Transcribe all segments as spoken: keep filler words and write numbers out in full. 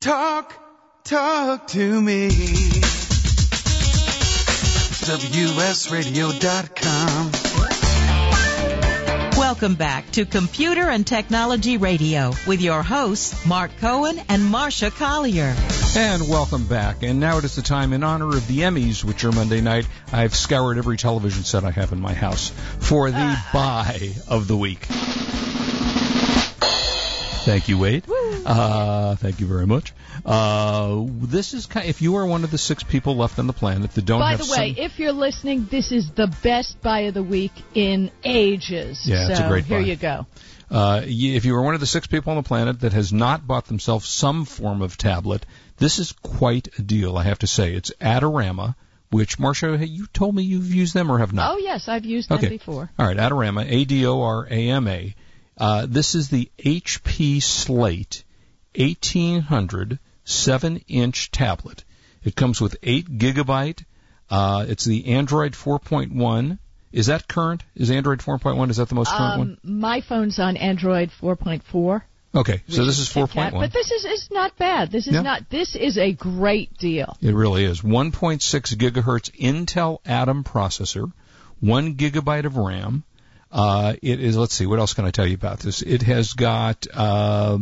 Talk, talk to me. W S Radio dot com. Welcome back to Computer and Technology Radio with your hosts, Mark Cohen and Marcia Collier. And welcome back. And now it is the time in honor of the Emmys, which are Monday night. I've scoured every television set I have in my house for the uh. buy of the week. Thank you, Wade. Uh, thank you very much. Uh, this is kind of, if you are one of the six people left on the planet that don't. By have the way, some... if you're listening, this is the best buy of the week in ages. Yeah, so it's a great buy. Here you go. Uh, if you are one of the six people on the planet that has not bought themselves some form of tablet, this is quite a deal, I have to say. It's Adorama. Which, Marcia, you told me you've used them or have not? Oh yes, I've used okay. them before. All right, Adorama, A D O R A M A. Uh, this is the H P Slate eighteen hundred seven-inch tablet. It comes with eight gigabyte. Uh, it's the Android four point one. Is that current? Is Android four point one, is that the most current um, one? My phone's on Android four point four. Okay, so this is four point one. But this is it's not bad. This is yeah. not. This is a great deal. It really is. one point six gigahertz Intel Atom processor, one gigabyte of RAM. Uh, it is, let's see, what else can I tell you about this? It has got uh,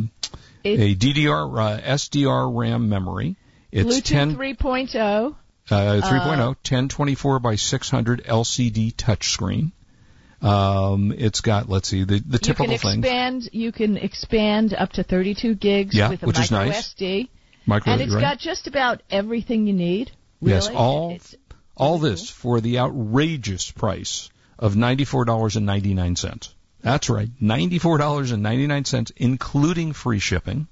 a D D R, uh, S D R RAM memory. It's Bluetooth ten, three point oh. Uh, three point oh, uh, ten twenty-four by six hundred L C D touchscreen. Um, it's got, let's see, the, the typical things. You can expand up to thirty-two gigs yeah, with a which is nice. micro S D. Micro, and it's right? got just about everything you need. Really. Yes, all, it's, all this for the outrageous price of ninety-four dollars and ninety-nine cents. That's right, ninety-four dollars and ninety-nine cents, including free shipping.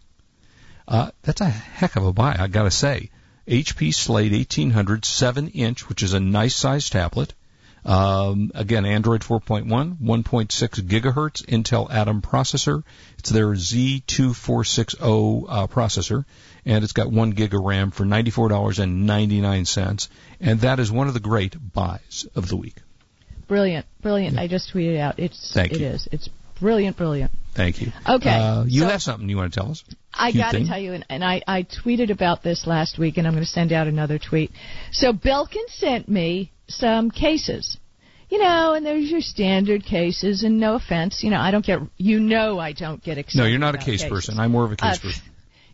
Uh, that's a heck of a buy, I gotta say. H P Slate eighteen hundred, seven-inch, which is a nice-sized tablet. Um, again, Android four point one, one point six gigahertz, Intel Atom processor. It's their Z twenty-four sixty uh, processor, and it's got one gig of RAM for ninety-four dollars and ninety-nine cents, and that is one of the great buys of the week. Brilliant, brilliant. Yeah. I just tweeted out. It's, Thank it you. is. It's brilliant, brilliant. Thank you. Okay. Uh, you so have something you want to tell us? I got to tell you, and, and I, I tweeted about this last week, and I'm going to send out another tweet. So Belkin sent me some cases, you know, and there's your standard cases, and no offense, you know, I don't get, you know I don't get excited. No, you're not a case cases. person. I'm more of a case uh, person.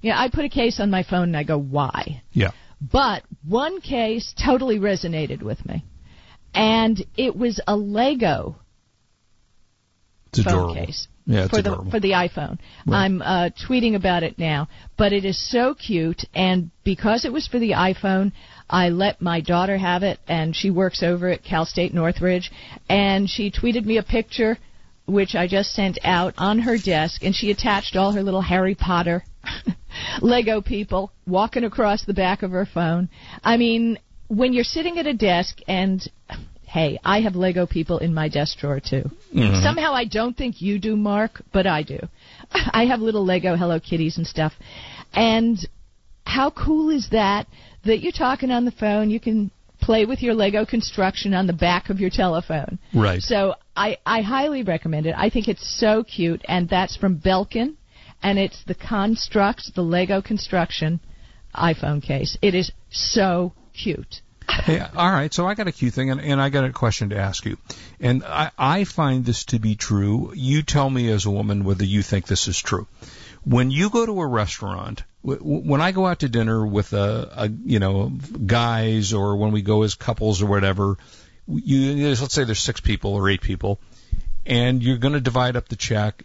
Yeah, I put a case on my phone, and I go, why? Yeah. But one case totally resonated with me. And it was a Lego it's phone adorable. case yeah, for adorable. the for the iPhone. Right. I'm uh, tweeting about it now, but it is so cute. And because it was for the iPhone, I let my daughter have it, and she works over at Cal State Northridge. And she tweeted me a picture, which I just sent out on her desk, and she attached all her little Harry Potter Lego people walking across the back of her phone. I mean. When you're sitting at a desk, and, hey, I have Lego people in my desk drawer, too. Mm-hmm. Somehow I don't think you do, Mark, but I do. I have little Lego Hello Kitties and stuff. And how cool is that, that you're talking on the phone, you can play with your Lego construction on the back of your telephone. Right. So I, I highly recommend it. I think it's so cute, and that's from Belkin, and it's the Construct, the Lego Construction iPhone case. It is so cute. Hey, all right, so I got a cute thing, and, and I got a question to ask you. And I, I find this to be true. You tell me as a woman whether you think this is true. When you go to a restaurant, w- when I go out to dinner with, a, a you know, guys, or when we go as couples or whatever, you, let's say there's six people or eight people, and you're going to divide up the check.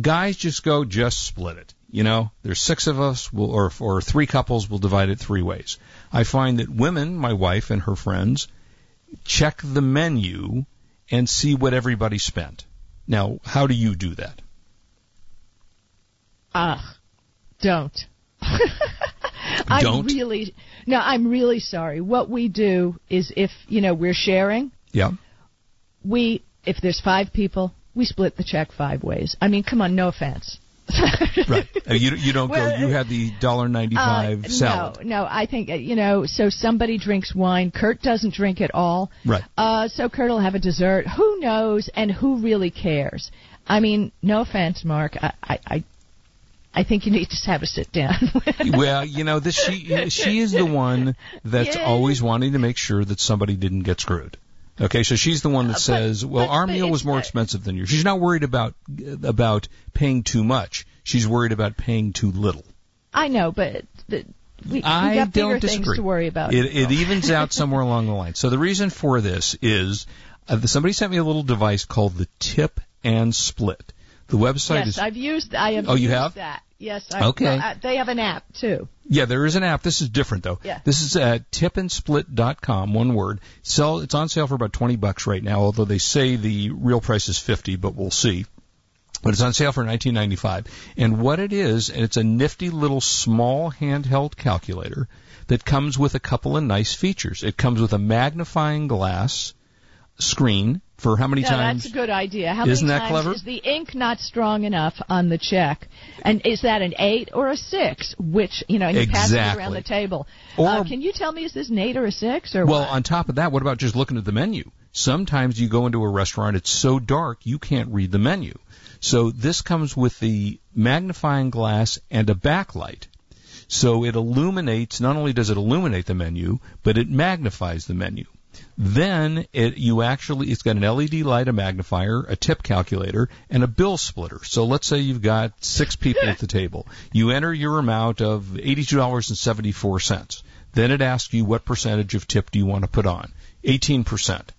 Guys just go, just split it. You know, there's six of us, we'll, or, or three couples, we'll divide it three ways. I find that women, my wife and her friends, check the menu and see what everybody spent. Now, how do you do that? Ah, uh, don't. Don't? I'm really, no, I'm really sorry. What we do is if, you know, we're sharing, yeah. we, if there's five people, we split the check five ways. I mean, come on, no offense. Right. You, you don't well, go, you had the one dollar ninety-five uh, salad. No, no, I think, you know, so somebody drinks wine. Kurt doesn't drink at all. Right. Uh, so Kurt will have a dessert. Who knows and who really cares? I mean, no offense, Mark. I, I, I I think you need to have a sit down. Well, you know, this she she is the one that's Yay. always wanting to make sure that somebody didn't get screwed. Okay, so she's the one that uh, says, but, well, but, our but meal was more not, expensive than yours. She's not worried about about paying too much. She's worried about paying too little. I know, but the, we, we got I bigger don't disagree. things to worry about. It, it evens out somewhere along the line. So the reason for this is uh, somebody sent me a little device called the Tip and Split. The website yes, is... Yes, I've used I have. Oh, you used have? that. Yes. I've, okay. Well, I, they have an app, too. Yeah, there is an app. This is different, though. Yeah. This is at tip and split dot com, one word. Sell. It's on sale for about twenty bucks right now, although they say the real price is fifty, but we'll see. But it's on sale for nineteen ninety-five. And what it is, it's a nifty little small handheld calculator that comes with a couple of nice features. It comes with a magnifying glass screen. For how many no, times? That's a good idea. How Isn't many that times clever? Is the ink not strong enough on the check? And is that an eight or a six? Which, you know, and you exactly. pass it around the table. Or, uh, can you tell me, is this an eight or a six? Or well, what? On top of that, what about just looking at the menu? Sometimes you go into a restaurant, it's so dark you can't read the menu. So this comes with the magnifying glass and a backlight. So it illuminates, not only does it illuminate the menu, but it magnifies the menu. Then it you actually it's got an L E D light, a magnifier, a tip calculator, and a bill splitter. So let's say you've got six people at the table. You enter your amount of eighty-two dollars and seventy-four cents. Then it asks you what percentage of tip do you want to put on? eighteen percent.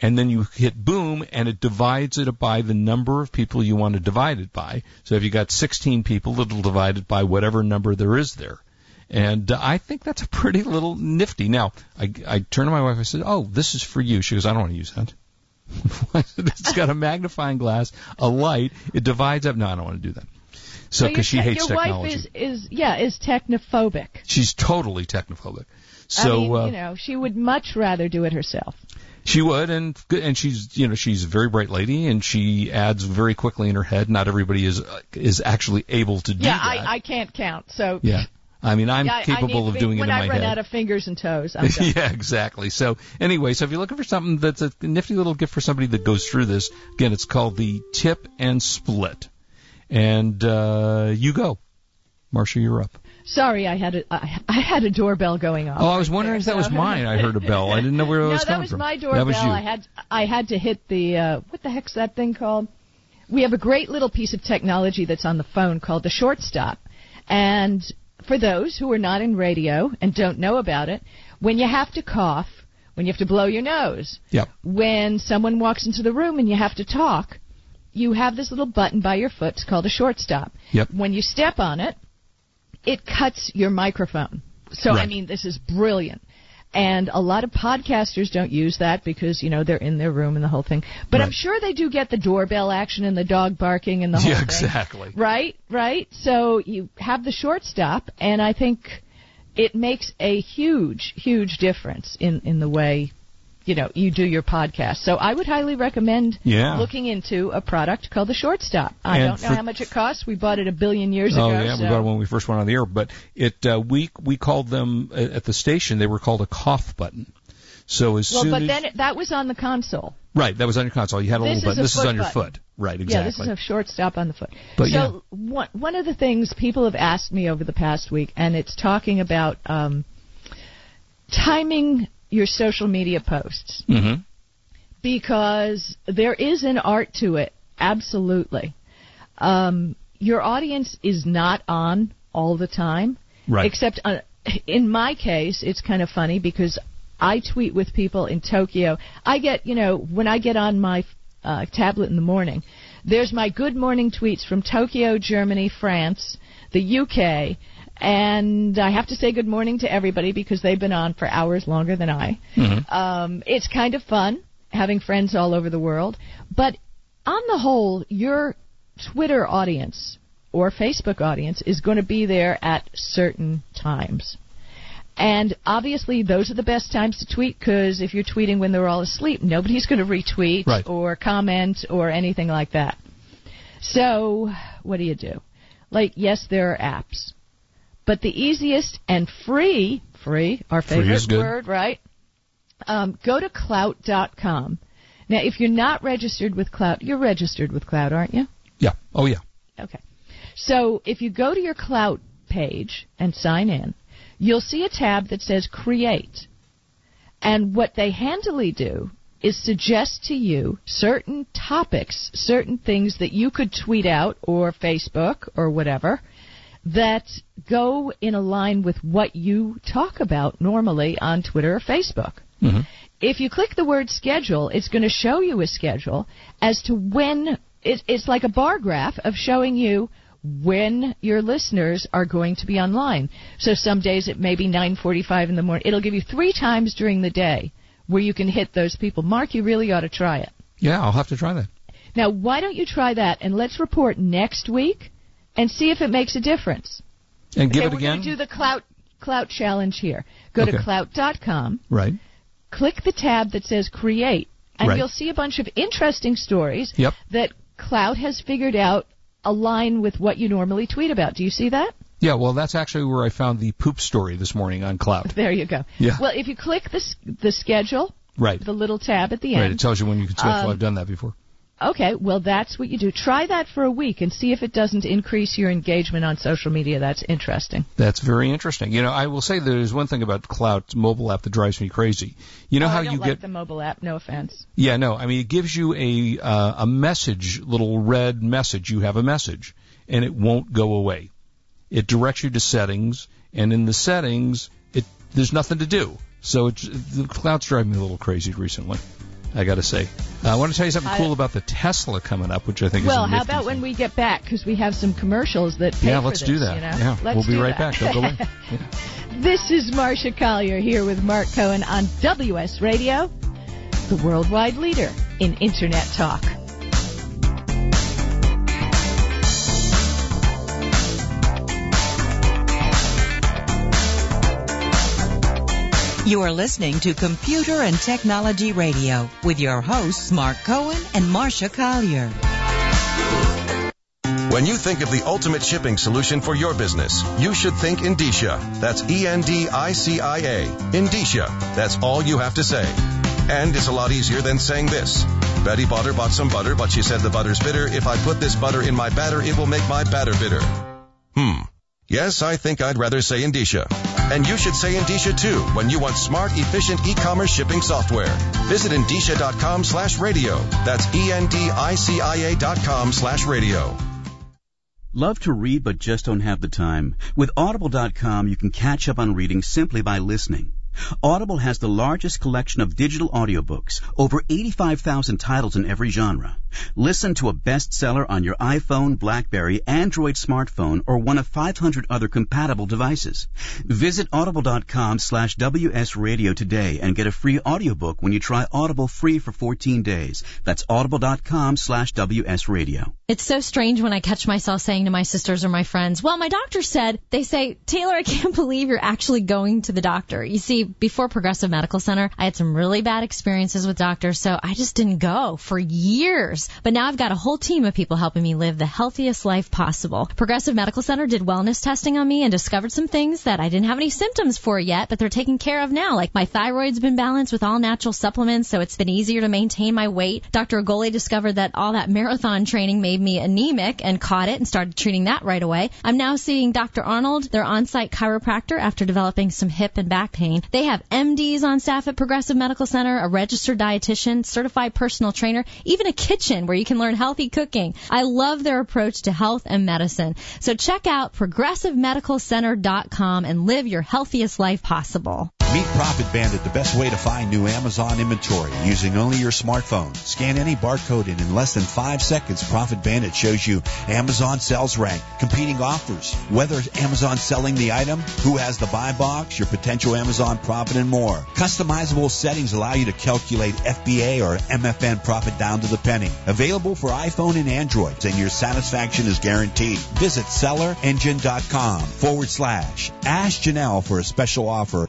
And then you hit boom, and it divides it by the number of people you want to divide it by. So if you got sixteen people, it'll divide it by whatever number there is there. And uh, I think that's a pretty little nifty. Now, I, I turned to my wife. I said, oh, this is for you. She goes, I don't want to use that. It's got a magnifying glass, a light. It divides up. No, I don't want to do that. So because so she te- hates your technology. Your wife is, is, yeah, is technophobic. She's totally technophobic. So I mean, uh, you know, she would much rather do it herself. She would, and and she's you know she's a very bright lady, and she adds very quickly in her head. Not everybody is uh, is actually able to do yeah, that. Yeah, I, I can't count. So yeah. I mean, I'm yeah, capable of doing it in my head. When I run out of fingers and toes, I'm done. Yeah, exactly. So anyway, so if you're looking for something that's a nifty little gift for somebody that goes through this, again, it's called the Tip and Split. And uh, you go. Marcia, you're up. Sorry, I had a, I, I had a doorbell going off. Oh, I was wondering if that was mine. I heard a bell. I didn't know where it was coming from. No, that was my doorbell. That was you. I had, I had to hit the, uh, what the heck's that thing called? We have a great little piece of technology that's on the phone called the shortstop. And... for those who are not in radio and don't know about it, when you have to cough, when you have to blow your nose, yep. when someone walks into the room and you have to talk, you have this little button by your foot. It's called a shortstop. Yep. When you step on it, it cuts your microphone. So, right. I mean, this is brilliant. And a lot of podcasters don't use that because, you know, they're in their room and the whole thing. But right. I'm sure they do get the doorbell action and the dog barking and the whole yeah, exactly. thing. Exactly. Right, right. So you have the shortstop, and I think it makes a huge, huge difference in, in the way, you know, you do your podcast. So I would highly recommend yeah. looking into a product called the Shortstop. I and don't know for, how much it costs. We bought it a billion years oh, ago. Oh, yeah, so. We bought it when we first went on the air. But it uh, we we called them, uh, at the station, they were called a cough button. So as well, soon but as, then it, that was on the console. Right, that was on your console. You had a this little button. This is on your button. foot. Right, exactly. Yeah, this is a shortstop on the foot. But, so yeah. one, one of the things people have asked me over the past week, and it's talking about um, timing your social media posts, mm-hmm. because there is an art to it, absolutely. Um, your audience is not on all the time, right. except on, in my case, it's kind of funny because I tweet with people in Tokyo. I get, you know, when I get on my uh, tablet in the morning, there's my good morning tweets from Tokyo, Germany, France, the U K, and I have to say good morning to everybody because they've been on for hours longer than I. Mm-hmm. Um, it's kind of fun having friends all over the world. But on the whole, your Twitter audience or Facebook audience is going to be there at certain times. And obviously, those are the best times to tweet because if you're tweeting when they're all asleep, nobody's going to retweet right. or comment or anything like that. So what do you do? Like, yes, there are apps. But the easiest and free, free, our favorite free word, right? Um, go to Klout dot com. Now, if you're not registered with Klout, you're registered with Klout, aren't you? Yeah. Oh, yeah. Okay. So if you go to your Klout page and sign in, you'll see a tab that says Create. And what they handily do is suggest to you certain topics, certain things that you could tweet out or Facebook or whatever that go in line with what you talk about normally on Twitter or Facebook. Mm-hmm. If you click the word schedule, it's going to show you a schedule as to when. It, it's like a bar graph of showing you when your listeners are going to be online. So some days it may be nine forty-five in the morning. It'll give you three times during the day where you can hit those people. Mark, you really ought to try it. Yeah, I'll have to try that. Now, why don't you try that, and let's report next week and see if it makes a difference. And give okay, it again? We're going to do the Klout, Klout Challenge here. Go okay. to Klout dot com. Right. Click the tab that says Create, and right. you'll see a bunch of interesting stories yep. that Klout has figured out align with what you normally tweet about. Do you see that? Yeah, well, that's actually where I found the poop story this morning on Klout. There you go. Yeah. Well, if you click the the schedule, right. the little tab at the end. Right, it tells you when you can schedule. Um, I've done that before. Okay, well, that's what you do. Try that for a week and see if it doesn't increase your engagement on social media. That's interesting. That's very interesting. You know, I will say there's one thing about Klout's mobile app that drives me crazy. You know oh, how I don't you like get the mobile app. No offense. Yeah, no. I mean, it gives you a uh, a message, little red message. You have a message, and it won't go away. It directs you to settings, and in the settings, it there's nothing to do. So it's, the Klout's driving me a little crazy recently. I got to say. Uh, I want to tell you something cool I, about the Tesla coming up, which I think well, is a Well, how about thing. when we get back, because we have some commercials that pay yeah, for this. You know? Yeah, let's we'll do right that. Yeah, we'll be right back. Don't go away. This is Marcia Collier here with Mark Cohen on W S Radio, the worldwide leader in Internet talk. You are listening to Computer and Technology Radio with your hosts, Mark Cohen and Marcia Collier. When you think of the ultimate shipping solution for your business, you should think Endicia. That's E N D I C I A. Endicia. That's all you have to say. And it's a lot easier than saying this. Betty Botter bought some butter, but she said the butter's bitter. If I put this butter in my batter, it will make my batter bitter. Hmm. Yes, I think I'd rather say Endicia. And you should say Endicia, too, when you want smart, efficient e-commerce shipping software. Visit Endicia.com slash radio. That's E-N-D-I-C-I-A dot com slash radio. Love to read but just don't have the time? With Audible dot com, you can catch up on reading simply by listening. Audible has the largest collection of digital audiobooks, over eighty-five thousand titles in every genre. Listen to a bestseller on your iPhone, BlackBerry, Android smartphone, or one of five hundred other compatible devices. Visit audible.com slash WSRadio today and get a free audiobook when you try Audible free for fourteen days. That's audible.com slash WSRadio. It's so strange when I catch myself saying to my sisters or my friends, well, my doctor said, they say, Taylor, I can't believe you're actually going to the doctor. You see, before Progressive Medical Center, I had some really bad experiences with doctors, so I just didn't go for years. But now I've got a whole team of people helping me live the healthiest life possible. Progressive Medical Center did wellness testing on me and discovered some things that I didn't have any symptoms for yet, but they're taken care of now. Like my thyroid's been balanced with all natural supplements, so it's been easier to maintain my weight. Doctor Ogole discovered that all that marathon training made me anemic and caught it and started treating that right away. I'm now seeing Doctor Arnold, their on-site chiropractor, after developing some hip and back pain. They have M Ds on staff at Progressive Medical Center, a registered dietitian, certified personal trainer, even a kitchen where you can learn healthy cooking. I love their approach to health and medicine. So check out Progressive Medical Center dot com and live your healthiest life possible. Meet Profit Bandit, the best way to find new Amazon inventory using only your smartphone. Scan any barcode and in less than five seconds, Profit Bandit shows you Amazon sales rank, competing offers, whether Amazon's selling the item, who has the buy box, your potential Amazon profit, and more. Customizable settings allow you to calculate F B A or M F N profit down to the penny. Available for iPhone and Android, and your satisfaction is guaranteed. Visit SellerEngine.com forward slash Ask Janelle for a special offer.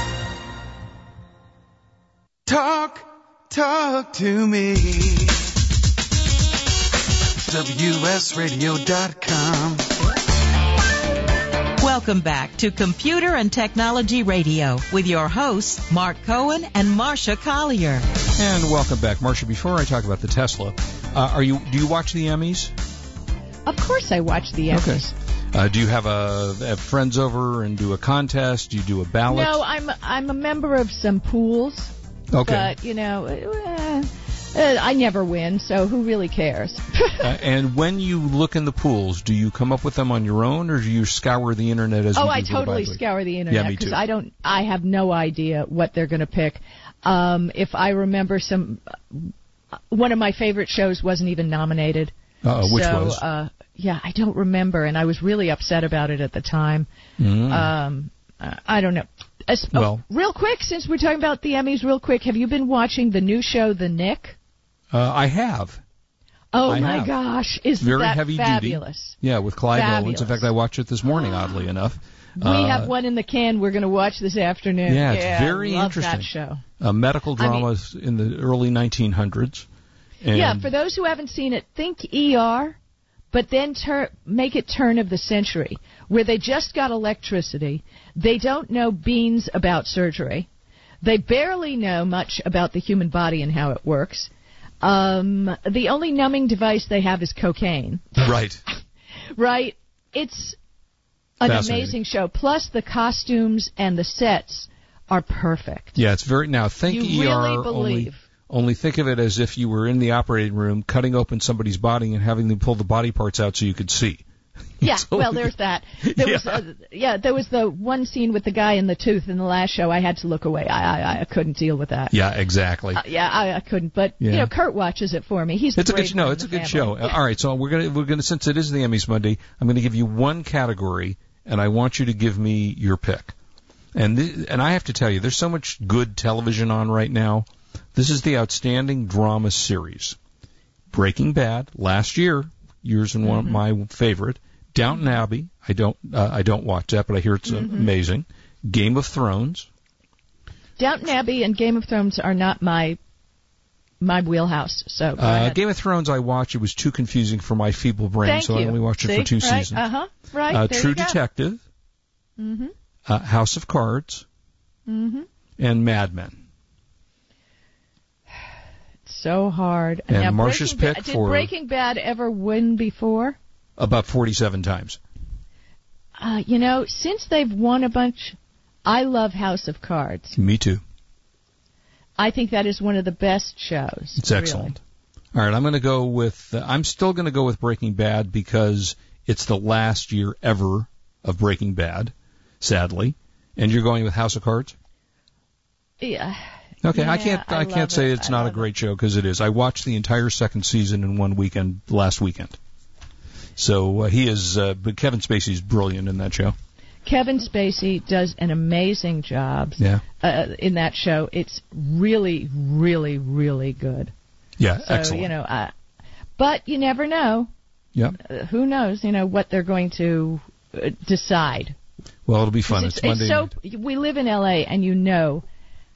Talk, talk to me. W S radio dot com. Welcome back to Computer and Technology Radio with your hosts, Mark Cohen and Marcia Collier. And welcome back. Marcia, before I talk about the Tesla, uh, are you do you watch the Emmys? Of course I watch the Emmys. Okay. Uh, do you have a have friends over and do a contest? Do you do a ballot? No, I'm I'm a member of some pools. Okay. But, you know, uh, uh, I never win, so who really cares? uh, and when you look in the pools, do you come up with them on your own, or do you scour the Internet as oh, you do? Oh, I totally scour the Internet. Yeah, me too. Because I don't, I have no idea what they're going to pick. Um, if I remember some, one of my favorite shows wasn't even nominated. Uh, which so, was? Uh, yeah, I don't remember, and I was really upset about it at the time. Mm. Um, I don't know. As, well, oh, real quick, since we're talking about the Emmys, real quick, have you been watching the new show, The Nick? Uh, I have. Oh, I my have. gosh. Is Very that heavy fabulous? Duty. Yeah, with Clive fabulous. Owens. In fact, I watched it this morning, oddly enough. We uh, have one in the can we're going to watch this afternoon. Yeah, it's yeah, very love interesting. That show. Uh, medical dramas I mean, in the early nineteen hundreds. And yeah, for those who haven't seen it, think E R, but then tur- make it turn of the century, where they just got electricity. They don't know beans about surgery. They barely know much about the human body and how it works. Um, the only numbing device they have is cocaine. Right. Right? It's an amazing show. Plus, the costumes and the sets are perfect. Yeah, it's very... Now, think you E R really believe... Only- Only think of it as if you were in the operating room cutting open somebody's body and having them pull the body parts out so you could see. Yeah, well, there's that. There yeah. was a, yeah, there was the one scene with the guy in the tooth in the last show. I had to look away. I I, I couldn't deal with that. Yeah, exactly. Uh, yeah, I, I couldn't. But yeah. you know, Kurt watches it for me. He's the it's a good no, it's a good family. show. Yeah. All right, so we're gonna we're gonna since it is the Emmys Monday, I'm gonna give you one category, and I want you to give me your pick. And th- and I have to tell you, there's so much good television on right now. This is the outstanding drama series. Breaking Bad, last year, yours and one mm-hmm. my favorite. Downton Abbey, I don't uh, I don't watch that, but I hear it's mm-hmm. amazing. Game of Thrones. Downton Abbey and Game of Thrones are not my my wheelhouse. So go ahead. Uh, Game of Thrones I watched. It was too confusing for my feeble brain, Thank so you. I only watched See? it for two right. seasons. Uh-huh. Right. Uh, there True you go. Detective. Mm-hmm. Uh, House of Cards. Mm-hmm. And Mad Men. So hard. And, and Marcia's pick ba- did for... Did Breaking Bad ever win before? About forty-seven times. Uh, you know, since they've won a bunch, I love House of Cards. Me too. I think that is one of the best shows. It's excellent. Really. All right, I'm going to go with... Uh, I'm still going to go with Breaking Bad because it's the last year ever of Breaking Bad, sadly. And you're going with House of Cards? Yeah. Okay, yeah, I can't. I, I can't say it. it's I not a great it. show because it is. I watched the entire second season in one weekend last weekend. So uh, he is. Uh, but Kevin Spacey's brilliant in that show. Kevin Spacey does an amazing job. Yeah. Uh, in that show, it's really, really, really good. Yeah, so, excellent. You know, uh, but you never know. Yeah. Uh, who knows? You know what they're going to uh, decide. Well, it'll be fun. It's, it's Monday. So night. We live in L A, and you know.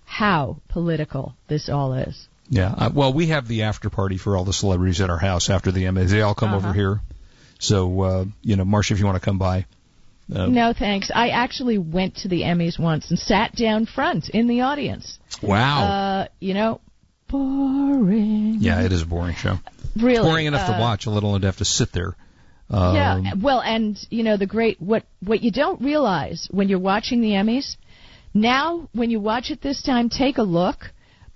How political this all is. Yeah. Uh, well, we have the after party for all the celebrities at our house after the Emmys. They all come uh-huh. over here. So, uh, you know, Marcia, if you want to come by. Uh, no, thanks. I actually went to the Emmys once and sat down front in the audience. Wow. Uh, you know, boring. Yeah, it is a boring show. Really. It's boring enough uh, to watch, let alone to have to sit there. Um, yeah. Well, and, you know, the great, what, what you don't realize when you're watching the Emmys. Now, when you watch it this time, take a look,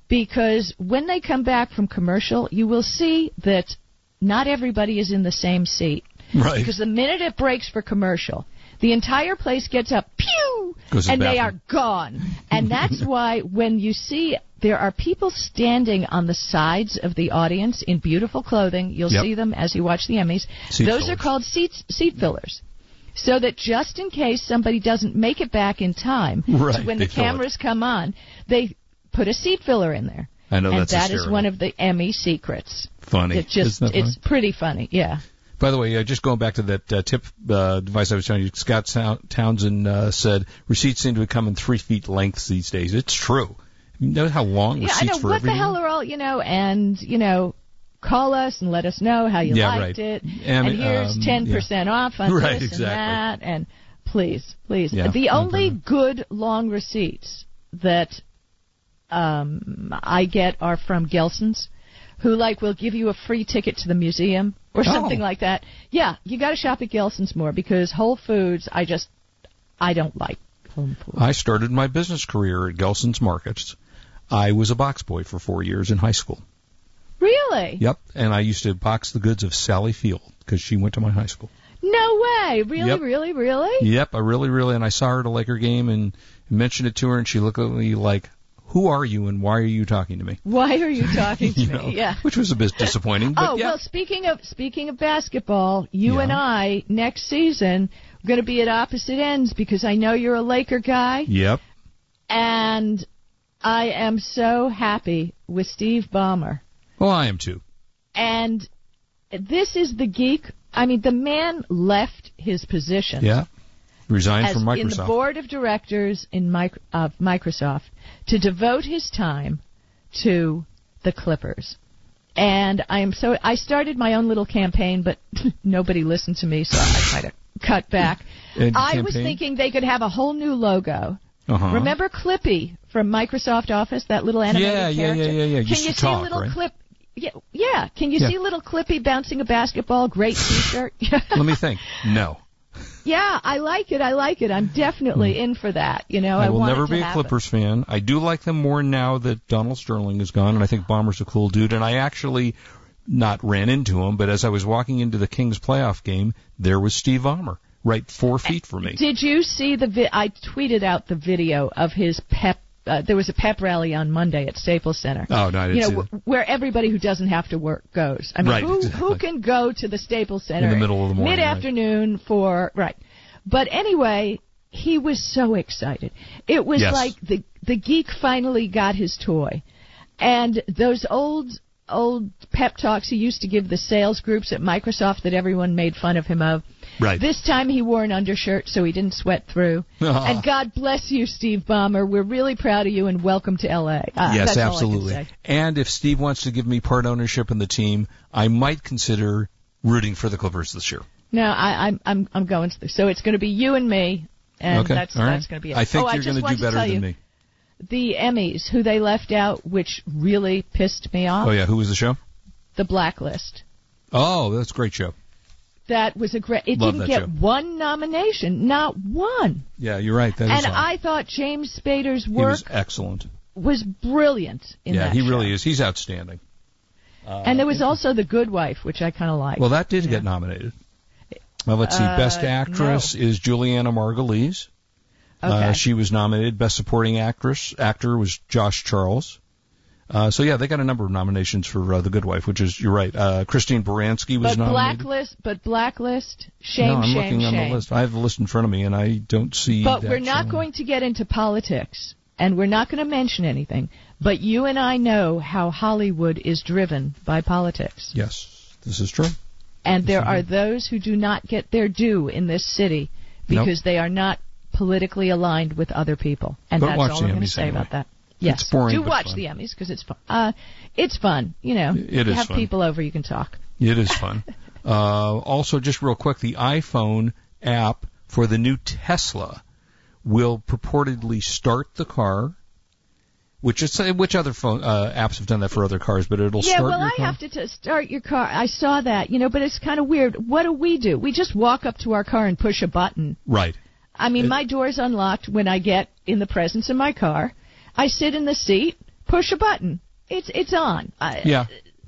because when they come back from commercial, you will see that not everybody is in the same seat. Right. Because the minute it breaks for commercial, the entire place gets up, pew, and they are gone. And that's why when you see there are people standing on the sides of the audience in beautiful clothing, you'll yep. see them as you watch the Emmys. Seat Those fillers. are called seats, seat fillers. So that just in case somebody doesn't make it back in time, right, so when the cameras it. come on, they put a seat filler in there. I know, and that's that is one of the Emmy secrets. Funny. It just, Isn't that it's funny? pretty funny, yeah. By the way, uh, just going back to that uh, tip uh, device I was telling you, Scott Townsend uh, said, receipts seem to come in three feet lengths these days. It's true. You know how long yeah, receipts were? Yeah, I know. What everyone? the hell are all, you know, and, you know, call us and let us know how you yeah, liked right. it. And, and here's um, ten percent yeah. off on right, this exactly. and that. And please, please. Yeah, the only okay. good long receipts that um, I get are from Gelson's, who, like, will give you a free ticket to the museum or something oh. like that. Yeah, you got to shop at Gelson's more, because Whole Foods, I just, I don't like home food. I started my business career at Gelson's Markets. I was a box boy for four years in high school. Really? Yep, and I used to box the goods of Sally Field, because she went to my high school. No way! Really, yep. really, really? Yep, I really, really, and I saw her at a Laker game and mentioned it to her, and she looked at me like, who are you and why are you talking to me? Why are you talking to you me? Know, yeah. Which was a bit disappointing. But oh, yeah. well, speaking of speaking of basketball, you yeah. and I, next season, are going to be at opposite ends, because I know you're a Laker guy. Yep. And I am so happy with Steve Ballmer. Well, I am too. And this is the geek. I mean, the man left his position. Yeah. Resigned from Microsoft. In the board of directors in micro, of Microsoft, to devote his time to the Clippers. And I am so. I started my own little campaign, but nobody listened to me, so I kind of cut back. And I campaign? was thinking they could have a whole new logo. Uh-huh. Remember Clippy from Microsoft Office, that little animated yeah, character? Yeah, yeah, yeah, yeah. You Can you talk, see a little right? clip? Yeah, yeah. Can you yeah. see little Clippy bouncing a basketball? Great T-shirt. Let me think. No. Yeah, I like it. I like it. I'm definitely mm. in for that. You know, I, I will want never be a happen. Clippers fan. I do like them more now that Donald Sterling is gone, and I think Ballmer's a cool dude. And I actually not ran into him, but as I was walking into the Kings playoff game, there was Steve Ballmer, right four feet from me. Did you see the? Vi- I tweeted out the video of his pep. Uh, there was a pep rally on Monday at Staples Center. Oh, no, I didn't you know, see that. W- where everybody who doesn't have to work goes. I mean, right, who, exactly. who can go to the Staples Center in the middle of the morning, mid-afternoon right. for right? But anyway, he was so excited. It was yes. like the the geek finally got his toy, and those old old pep talks he used to give the sales groups at Microsoft that everyone made fun of him of. Right. This time he wore an undershirt, so he didn't sweat through. Uh-huh. And God bless you, Steve Ballmer. We're really proud of you, and welcome to L A. Uh, yes, absolutely. And if Steve wants to give me part ownership in the team, I might consider rooting for the Clippers this year. No, I, I'm I'm I'm going to. So it's going to be you and me, and okay. that's right. that's going to be it. I think oh, you're going to do better than you, me. The Emmys, who they left out, which really pissed me off. Oh yeah, who was the show? The Blacklist. Oh, that's a great show. That was a great. It Love didn't get show. one nomination, not one. Yeah, you're right. That and is I thought James Spader's work he was excellent, was brilliant. In yeah, that he show. really is. He's outstanding. Uh, and there was also The Good Wife, which I kind of liked. Well, that did yeah. get nominated. Well, let's see. Uh, Best Actress no. is Juliana Margulies. Okay. Uh, she was nominated. Best Supporting Actress actor was Josh Charles. Uh, so yeah, they got a number of nominations for uh, The Good Wife, which is you're right. Uh, Christine Baranski was but nominated. Blacklist, but Blacklist, shame, shame, shame. No, I'm shame, looking shame. on the list. I have the list in front of me, and I don't see. But that we're not shame. going to get into politics, and we're not going to mention anything. But you and I know how Hollywood is driven by politics. Yes, this is true. And this there are true. those who do not get their due in this city because nope. they are not politically aligned with other people, and but that's all I'm going to say anyway. about that. Yes, it's boring, do watch fun. the Emmys because it's fun. Uh, it's fun, you know. It you is have fun. people over, you can talk. It is fun. uh, also, just real quick, the iPhone app for the new Tesla will purportedly start the car, which is which other phone uh, apps have done that for other cars, but it'll yeah, start well, your I car. Yeah, well, I have to t- start your car. I saw that, you know, but it's kind of weird. What do we do? We just walk up to our car and push a button. Right. I mean, it, my door's unlocked when I get in the presence of my car. I sit in the seat, push a button. It's it's on. I, yeah.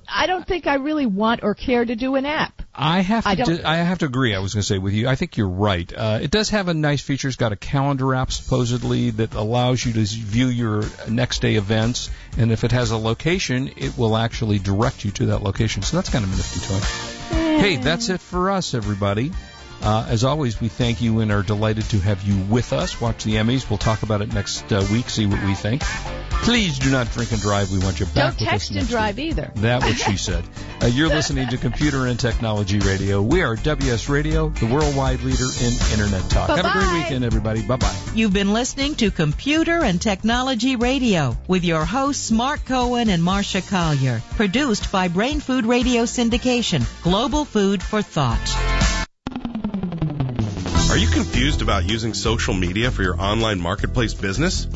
I don't think I really want or care to do an app. I have to I, d- I have to agree. I was going to say with you. I think you're right. Uh, it does have a nice feature. It's got a calendar app supposedly that allows you to view your next day events, and if it has a location, it will actually direct you to that location. So that's kind of a nifty toy. Yeah. Hey, that's it for us, everybody. Uh, as always, we thank you and are delighted to have you with us. Watch the Emmys. We'll talk about it next uh, week, see what we think. Please do not drink and drive. We want you back with us next week. Don't text and drive either. That's what she said. Uh, you're listening to Computer and Technology Radio. We are W S Radio, the worldwide leader in Internet talk. Bye-bye. Have a great weekend, everybody. Bye-bye. You've been listening to Computer and Technology Radio with your hosts, Mark Cohen and Marcia Collier. Produced by Brain Food Radio Syndication, global food for thought. Are you confused about using social media for your online marketplace business?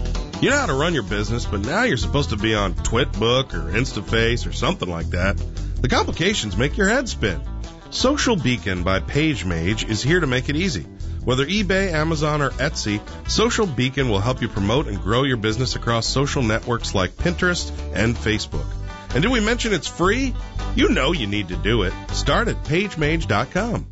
You know how to run your business, but now you're supposed to be on TwitBook or InstaFace or something like that. The complications make your head spin. Social Beacon by PageMage is here to make it easy. Whether eBay, Amazon, or Etsy, Social Beacon will help you promote and grow your business across social networks like Pinterest and Facebook. And did we mention it's free? You know you need to do it. Start at PageMage dot com.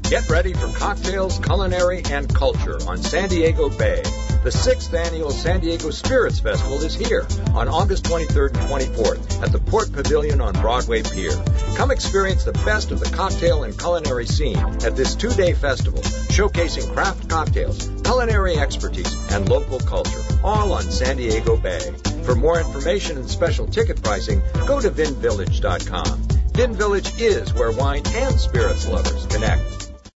Get ready for cocktails, culinary, and culture on San Diego Bay. The sixth annual San Diego Spirits Festival is here on August twenty-third and twenty-fourth at the Port Pavilion on Broadway Pier. Come experience the best of the cocktail and culinary scene at this two-day festival, showcasing craft cocktails, culinary expertise, and local culture, all on San Diego Bay. For more information and special ticket pricing, go to vin village dot com. Vin Village is where wine and spirits lovers connect.